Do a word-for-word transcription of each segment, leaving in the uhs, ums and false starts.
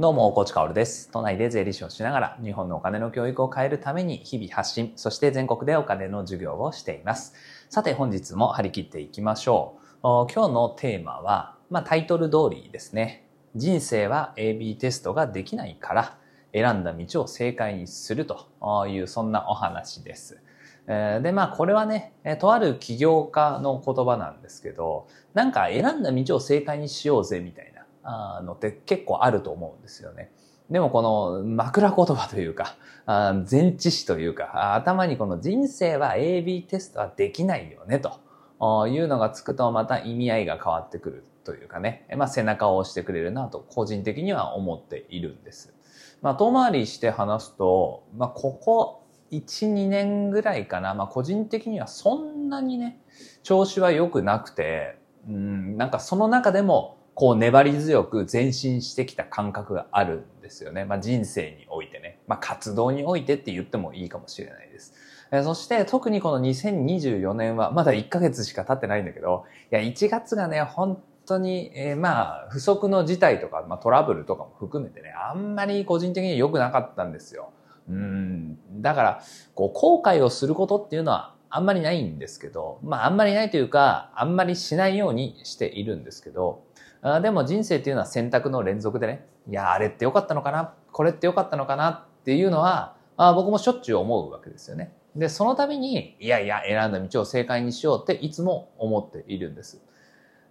どうも、大河内薫です。都内で税理士をしながら、日本のお金の教育を変えるために日々発信、そして全国でお金の授業をしています。さて、本日も張り切っていきましょう。今日のテーマは、まあ、タイトル通りですね。人生は エービー テストができないから、選んだ道を正解にするという、そんなお話です。で、まあ、これはね、とある起業家の言葉なんですけど、なんか選んだ道を正解にしようぜ、みたいな。あのって結構あると思うんですよね。でもこの枕言葉というか、前置詞というか、頭にこの人生は エービー テストはできないよねというのがつくとまた意味合いが変わってくるというかね、まあ、背中を押してくれるなと個人的には思っているんです。まあ、遠回りして話すと、まあ、ここいち、にねんぐらいかな、まあ、個人的にはそんなにね、調子は良くなくて、うん、なんかその中でもこう粘り強く前進してきた感覚があるんですよね。まあ人生においてね。まあ活動においてって言ってもいいかもしれないです。えそして特にこのにせんにじゅうよねんはまだいっかげつしか経ってないんだけど、いやいちがつがね、本当に、えー、まあ不測の事態とか、まあ、トラブルとかも含めてね、あんまり個人的に良くなかったんですよ。うん。だから、こう後悔をすることっていうのはあんまりないんですけど、まああんまりないというか、あんまりしないようにしているんですけど、あでも人生っていうのは選択の連続でね、いや、あれって良かったのかな、これって良かったのかなっていうのは、あ僕もしょっちゅう思うわけですよね。で、その度に、いやいや、選んだ道を正解にしようっていつも思っているんです。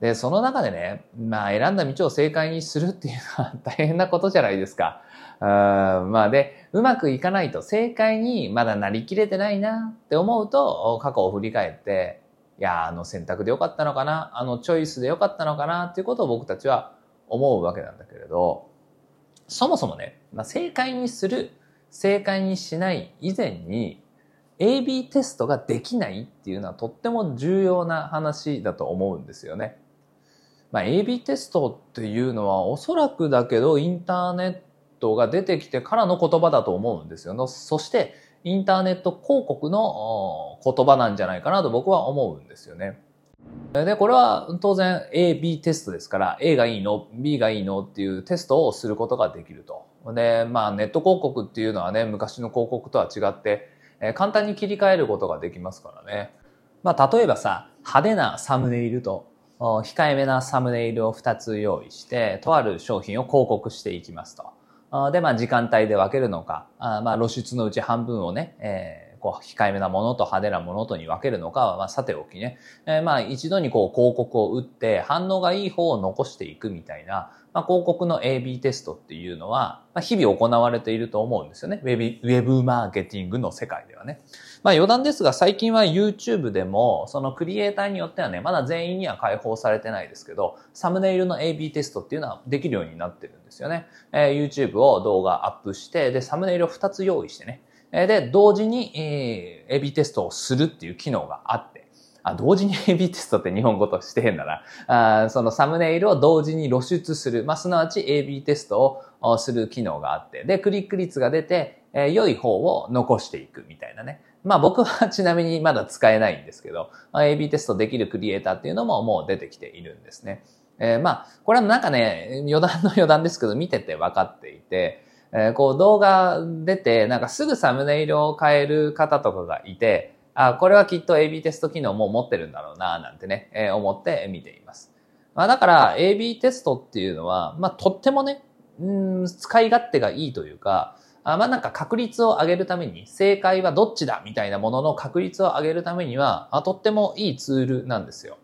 で、その中でね、まあ、選んだ道を正解にするっていうのは大変なことじゃないですか。あまあ、で、うまくいかないと、正解にまだなりきれてないなって思うと、過去を振り返って、いや、あの選択でよかったのかな、あのチョイスでよかったのかなっていうことを僕たちは思うわけなんだけれど、そもそもね、まあ、正解にする、正解にしない以前に エービー テストができないっていうのはとっても重要な話だと思うんですよね。まあ、エービー テストっていうのはおそらくだけどインターネットが出てきてからの言葉だと思うんですよね。そしてインターネット広告の言葉なんじゃないかなと僕は思うんですよね。で、これは当然 エービー テストですから、A がいいの、B がいいのっていうテストをすることができると。で、まあネット広告っていうのはね、昔の広告とは違って、簡単に切り替えることができますからね。まあ例えばさ、派手なサムネイルと控えめなサムネイルをふたつ用意して、とある商品を広告していきますと。で、まあ、時間帯で分けるのか、あまあ、露出のうち半分をね、えー、こう、控えめなものと派手なものとに分けるのかは、まあ、さておきね、えー、まあ、一度にこう、広告を打って、反応がいい方を残していくみたいな、まあ、広告の エービー テストっていうのは、まあ、日々行われていると思うんですよね。ウェビ、ウェブマーケティングの世界ではね。まあ、余談ですが、最近は YouTube でも、そのクリエイターによってはね、まだ全員には解放されてないですけど、サムネイルの エービー テストっていうのはできるようになってるんです。ですよね。えー、YouTube を動画アップして、で、サムネイルをふたつ用意してね。えー、で、同時に、えー、エービー テストをするっていう機能があって。あ、同時に エービー テストって日本語として変だな。あそのサムネイルを同時に露出する。まあ、すなわち エービー テストをする機能があって。で、クリック率が出て、えー、良い方を残していくみたいなね。まあ、僕はちなみにまだ使えないんですけど、エービー テストできるクリエイターっていうのももう出てきているんですね。えー、まあ、これはなんかね、余談の余談ですけど、見てて分かっていて、えー、こう動画出て、なんかすぐサムネイルを変える方とかがいて、あ、これはきっと エービー テスト機能も持ってるんだろうな、なんてね、えー、思って見ています。まあ、だから エービー テストっていうのは、まあ、とってもね、うん、使い勝手がいいというか、あまあ、なんか確率を上げるために、正解はどっちだみたいなものの確率を上げるためには、あ、とってもいいツールなんですよ。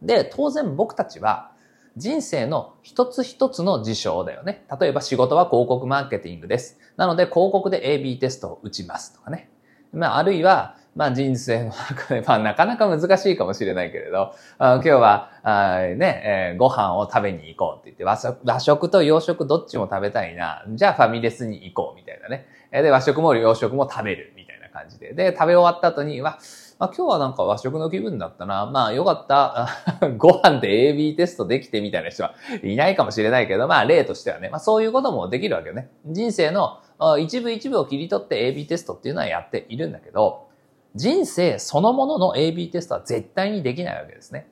で、当然僕たちは人生の一つ一つの事象だよね。例えば仕事は広告マーケティングです。なので広告で エービー テストを打ちますとかね。まあ、あるいは、まあ人生の中で、まあなかなか難しいかもしれないけれど、今日は、あね、えー、ご飯を食べに行こうって言って和食、和食と洋食どっちも食べたいな。じゃあファミレスに行こうみたいなね。で、和食も洋食も食べるみたいな感じで。で、食べ終わった後に、わまあ、今日はなんか和食の気分だったな。まあよかった。ご飯で エービー テストできてみたいな人はいないかもしれないけど、まあ例としてはね。まあそういうこともできるわけよね。人生の一部一部を切り取って エービー テストっていうのはやっているんだけど、人生そのものの エービー テストは絶対にできないわけですね。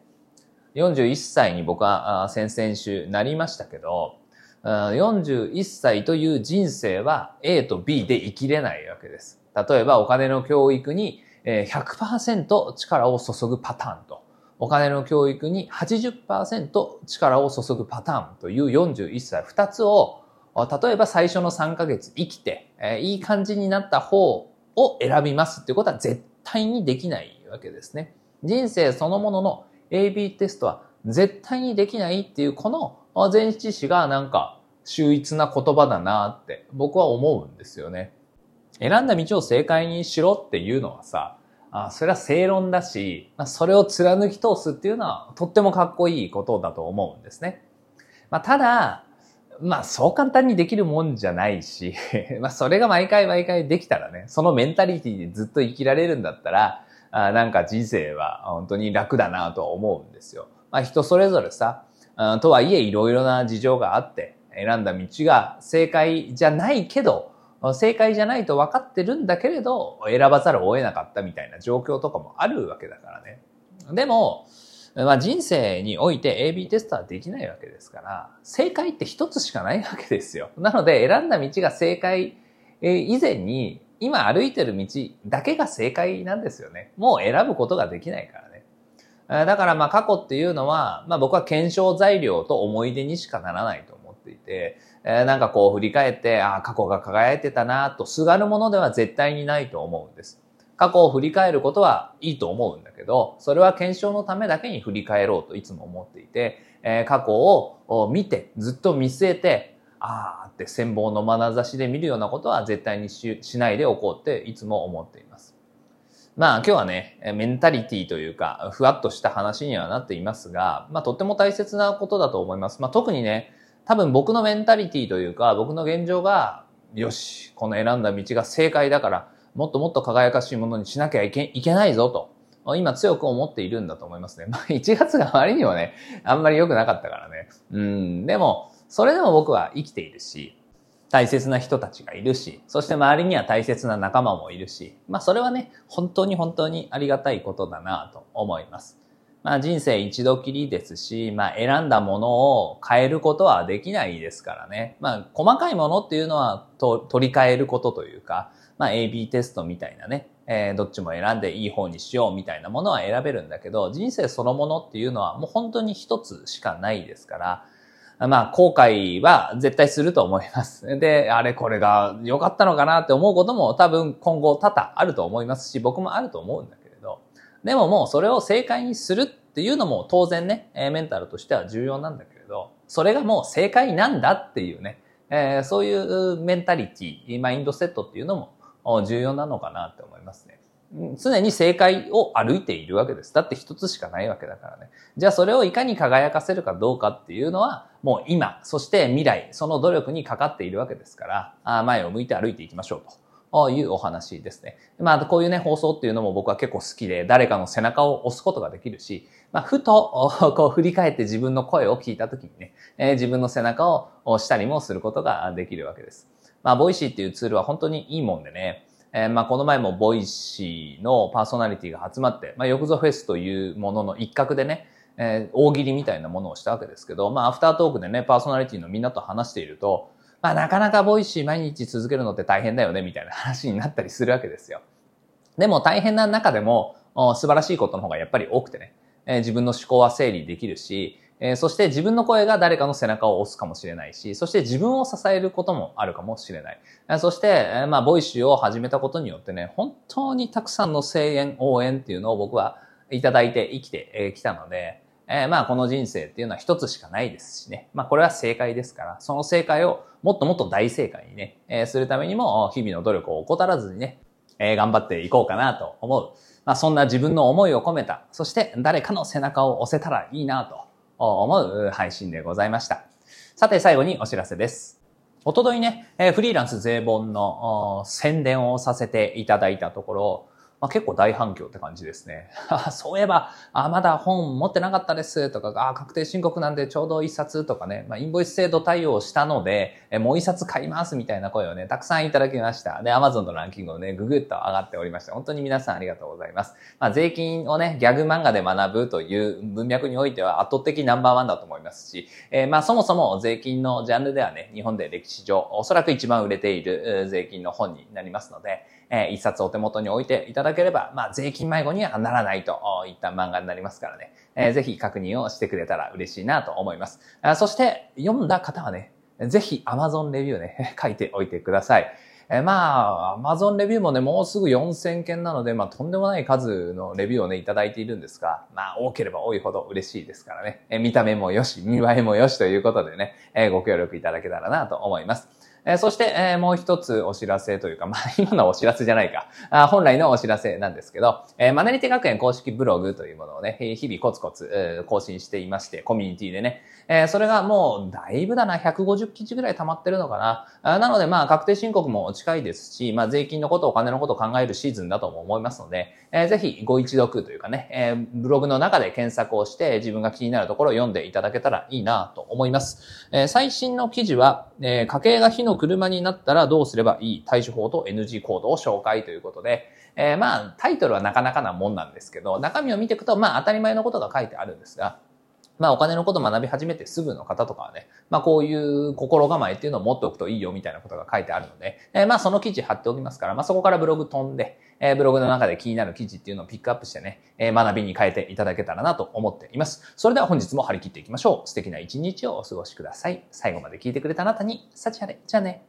よんじゅういっさいに僕は先々週なりましたけど、よんじゅういっさいという人生は A と B で生きれないわけです。例えばお金の教育に ひゃくパーセント 力を注ぐパターンと、お金の教育に はちじゅっパーセント 力を注ぐパターンというよんじゅういっさいふたつを、例えば最初のさんかげつ生きて、いい感じになった方を選びますっていうことは絶対にできないわけですね。人生そのものの エービー テストは絶対にできないっていう、この前置詞がなんか秀逸な言葉だなって僕は思うんですよね。選んだ道を正解にしろっていうのはさ、あそれは正論だし、それを貫き通すっていうのはとってもかっこいいことだと思うんですね。まあ、ただ、まあそう簡単にできるもんじゃないし、まあそれが毎回毎回できたらね、そのメンタリティでずっと生きられるんだったら、あなんか人生は本当に楽だなとは思うんですよ。まあ人それぞれさ、あとはいえいろいろな事情があって、選んだ道が正解じゃないけど、正解じゃないと分かってるんだけれど、選ばざるを得なかったみたいな状況とかもあるわけだからね。でも、まあ、人生において エービー テストはできないわけですから、正解って一つしかないわけですよ。なので、選んだ道が正解以前に、今歩いてる道だけが正解なんですよね。もう選ぶことができないからね。だからまあ過去っていうのは、まあ僕は検証材料と思い出にしかならないと思っていて、えー、なんかこう振り返って、ああ、過去が輝いてたなとすがるものでは絶対にないと思うんです。過去を振り返ることはいいと思うんだけど、それは検証のためだけに振り返ろうといつも思っていて、えー、過去を見て、ずっと見据えて、ああって羨望の眼差しで見るようなことは絶対に し, しないでおこうっていつも思っています。まあ今日はね、メンタリティというか、ふわっとした話にはなっていますが、まあとっても大切なことだと思います。まあ特にね、多分僕のメンタリティというか、僕の現状が、よし、この選んだ道が正解だから、もっともっと輝かしいものにしなきゃいけ、いけないぞと、今強く思っているんだと思いますね。まあいちがつがあまりにもね、あんまり良くなかったからね。うん、でも、それでも僕は生きているし、大切な人たちがいるし、そして周りには大切な仲間もいるし、まあそれはね、本当に本当にありがたいことだなと思います。まあ人生一度きりですし、まあ選んだものを変えることはできないですからね。まあ細かいものっていうのはと取り替えることというか、まあ エービー テストみたいなね、えー、どっちも選んでいい方にしようみたいなものは選べるんだけど、人生そのものっていうのはもう本当に一つしかないですから、まあ、後悔は絶対すると思います。で、あれこれが良かったのかなって思うことも多分今後多々あると思いますし、僕もあると思うんだけれど。でももうそれを正解にするっていうのも当然ね、メンタルとしては重要なんだけれど、それがもう正解なんだっていうね、えー、そういうメンタリティ、マインドセットっていうのも重要なのかなって思いますね。常に正解を歩いているわけです。だって一つしかないわけだからね。じゃあそれをいかに輝かせるかどうかっていうのは、もう今、そして未来、その努力にかかっているわけですから、あ前を向いて歩いていきましょうというお話ですね。まあこういうね、放送っていうのも僕は結構好きで、誰かの背中を押すことができるし、まあ、ふとこう振り返って自分の声を聞いた時にね、えー、自分の背中を押したりもすることができるわけです。まあボイシーっていうツールは本当にいいもんでね、えー、まあこの前もボイシーのパーソナリティが集まって、まあ、よくぞフェスというものの一角でね、えー、大喜利みたいなものをしたわけですけど、まあアフタートークでね、パーソナリティのみんなと話していると、まあなかなかボイシー毎日続けるのって大変だよねみたいな話になったりするわけですよ。でも大変な中でも素晴らしいことの方がやっぱり多くてね、えー、自分の思考は整理できるし、えー、そして自分の声が誰かの背中を押すかもしれないし、そして自分を支えることもあるかもしれない。えー、そして、えー、まあ、ボイシーを始めたことによってね、本当にたくさんの声援、応援っていうのを僕はいただいて生きてきたので、えー、まあ、この人生っていうのは一つしかないですしね。まあ、これは正解ですから、その正解をもっともっと大正解にね、えー、するためにも、日々の努力を怠らずにね、えー、頑張っていこうかなと思う。まあ、そんな自分の思いを込めた、そして誰かの背中を押せたらいいなと。思う配信でございました。さて最後にお知らせです。おとといね、フリーランス税本の宣伝をさせていただいたところ、まあ、結構大反響って感じですね。そういえば、あ、まだ本持ってなかったですとか、あ、確定申告なんでちょうど一冊とかね、まあ、インボイス制度対応したので、えもう一冊買いますみたいな声をね、たくさんいただきました。で、Amazon のランキングをね、ぐぐっと上がっておりました。本当に皆さんありがとうございます。まあ、税金をね、ギャグ漫画で学ぶという文脈においては圧倒的ナンバーワンだと思いますし、えー、まあ、そもそも税金のジャンルではね、日本で歴史上おそらく一番売れている税金の本になりますので、えー、一冊お手元に置いていただければ、まあ、税金迷子にはならないといった漫画になりますからね、えー、ぜひ確認をしてくれたら嬉しいなと思います。あ、そして、読んだ方はね、ぜひ Amazon レビューね、書いておいてください。えー、まあ、Amazon レビューもね、もうすぐよんせんけんなので、まあ、とんでもない数のレビューをね、いただいているんですが、まあ、多ければ多いほど嬉しいですからね、えー、見た目もよし、見栄えもよしということでね、えー、ご協力いただけたらなと思います。えそして、えー、もう一つお知らせというか、まあ、今のお知らせじゃないか。あ、本来のお知らせなんですけど、えー、マネリテ学園公式ブログというものをね、日々コツコツ、えー、更新していまして、コミュニティでね。えー、それがもう、だいぶだな、ひゃくごじゅっきじぐらい溜まってるのかな。あ、なので、まあ、確定申告も近いですし、まあ、税金のこと、お金のことを考えるシーズンだとも思いますので、えー、ぜひご一読というかね、えー、ブログの中で検索をして、自分が気になるところを読んでいただけたらいいなと思います。えー、最新の記事は、えー、家計が火の車になったらどうすればいい対処法と エヌジー 行動を紹介ということで、えー、まあタイトルはなかなかなもんなんですけど、中身を見ていくとまあ当たり前のことが書いてあるんですが、まあお金のことを学び始めてすぐの方とかはね、まあこういう心構えっていうのを持っておくといいよみたいなことが書いてあるので、えー、まあその記事貼っておきますから、まあそこからブログ飛んで、えー、ブログの中で気になる記事っていうのをピックアップしてね、えー、学びに変えていただけたらなと思っています。それでは本日も張り切っていきましょう。素敵な一日をお過ごしください。最後まで聞いてくれたあなたに、幸あれ。じゃあね。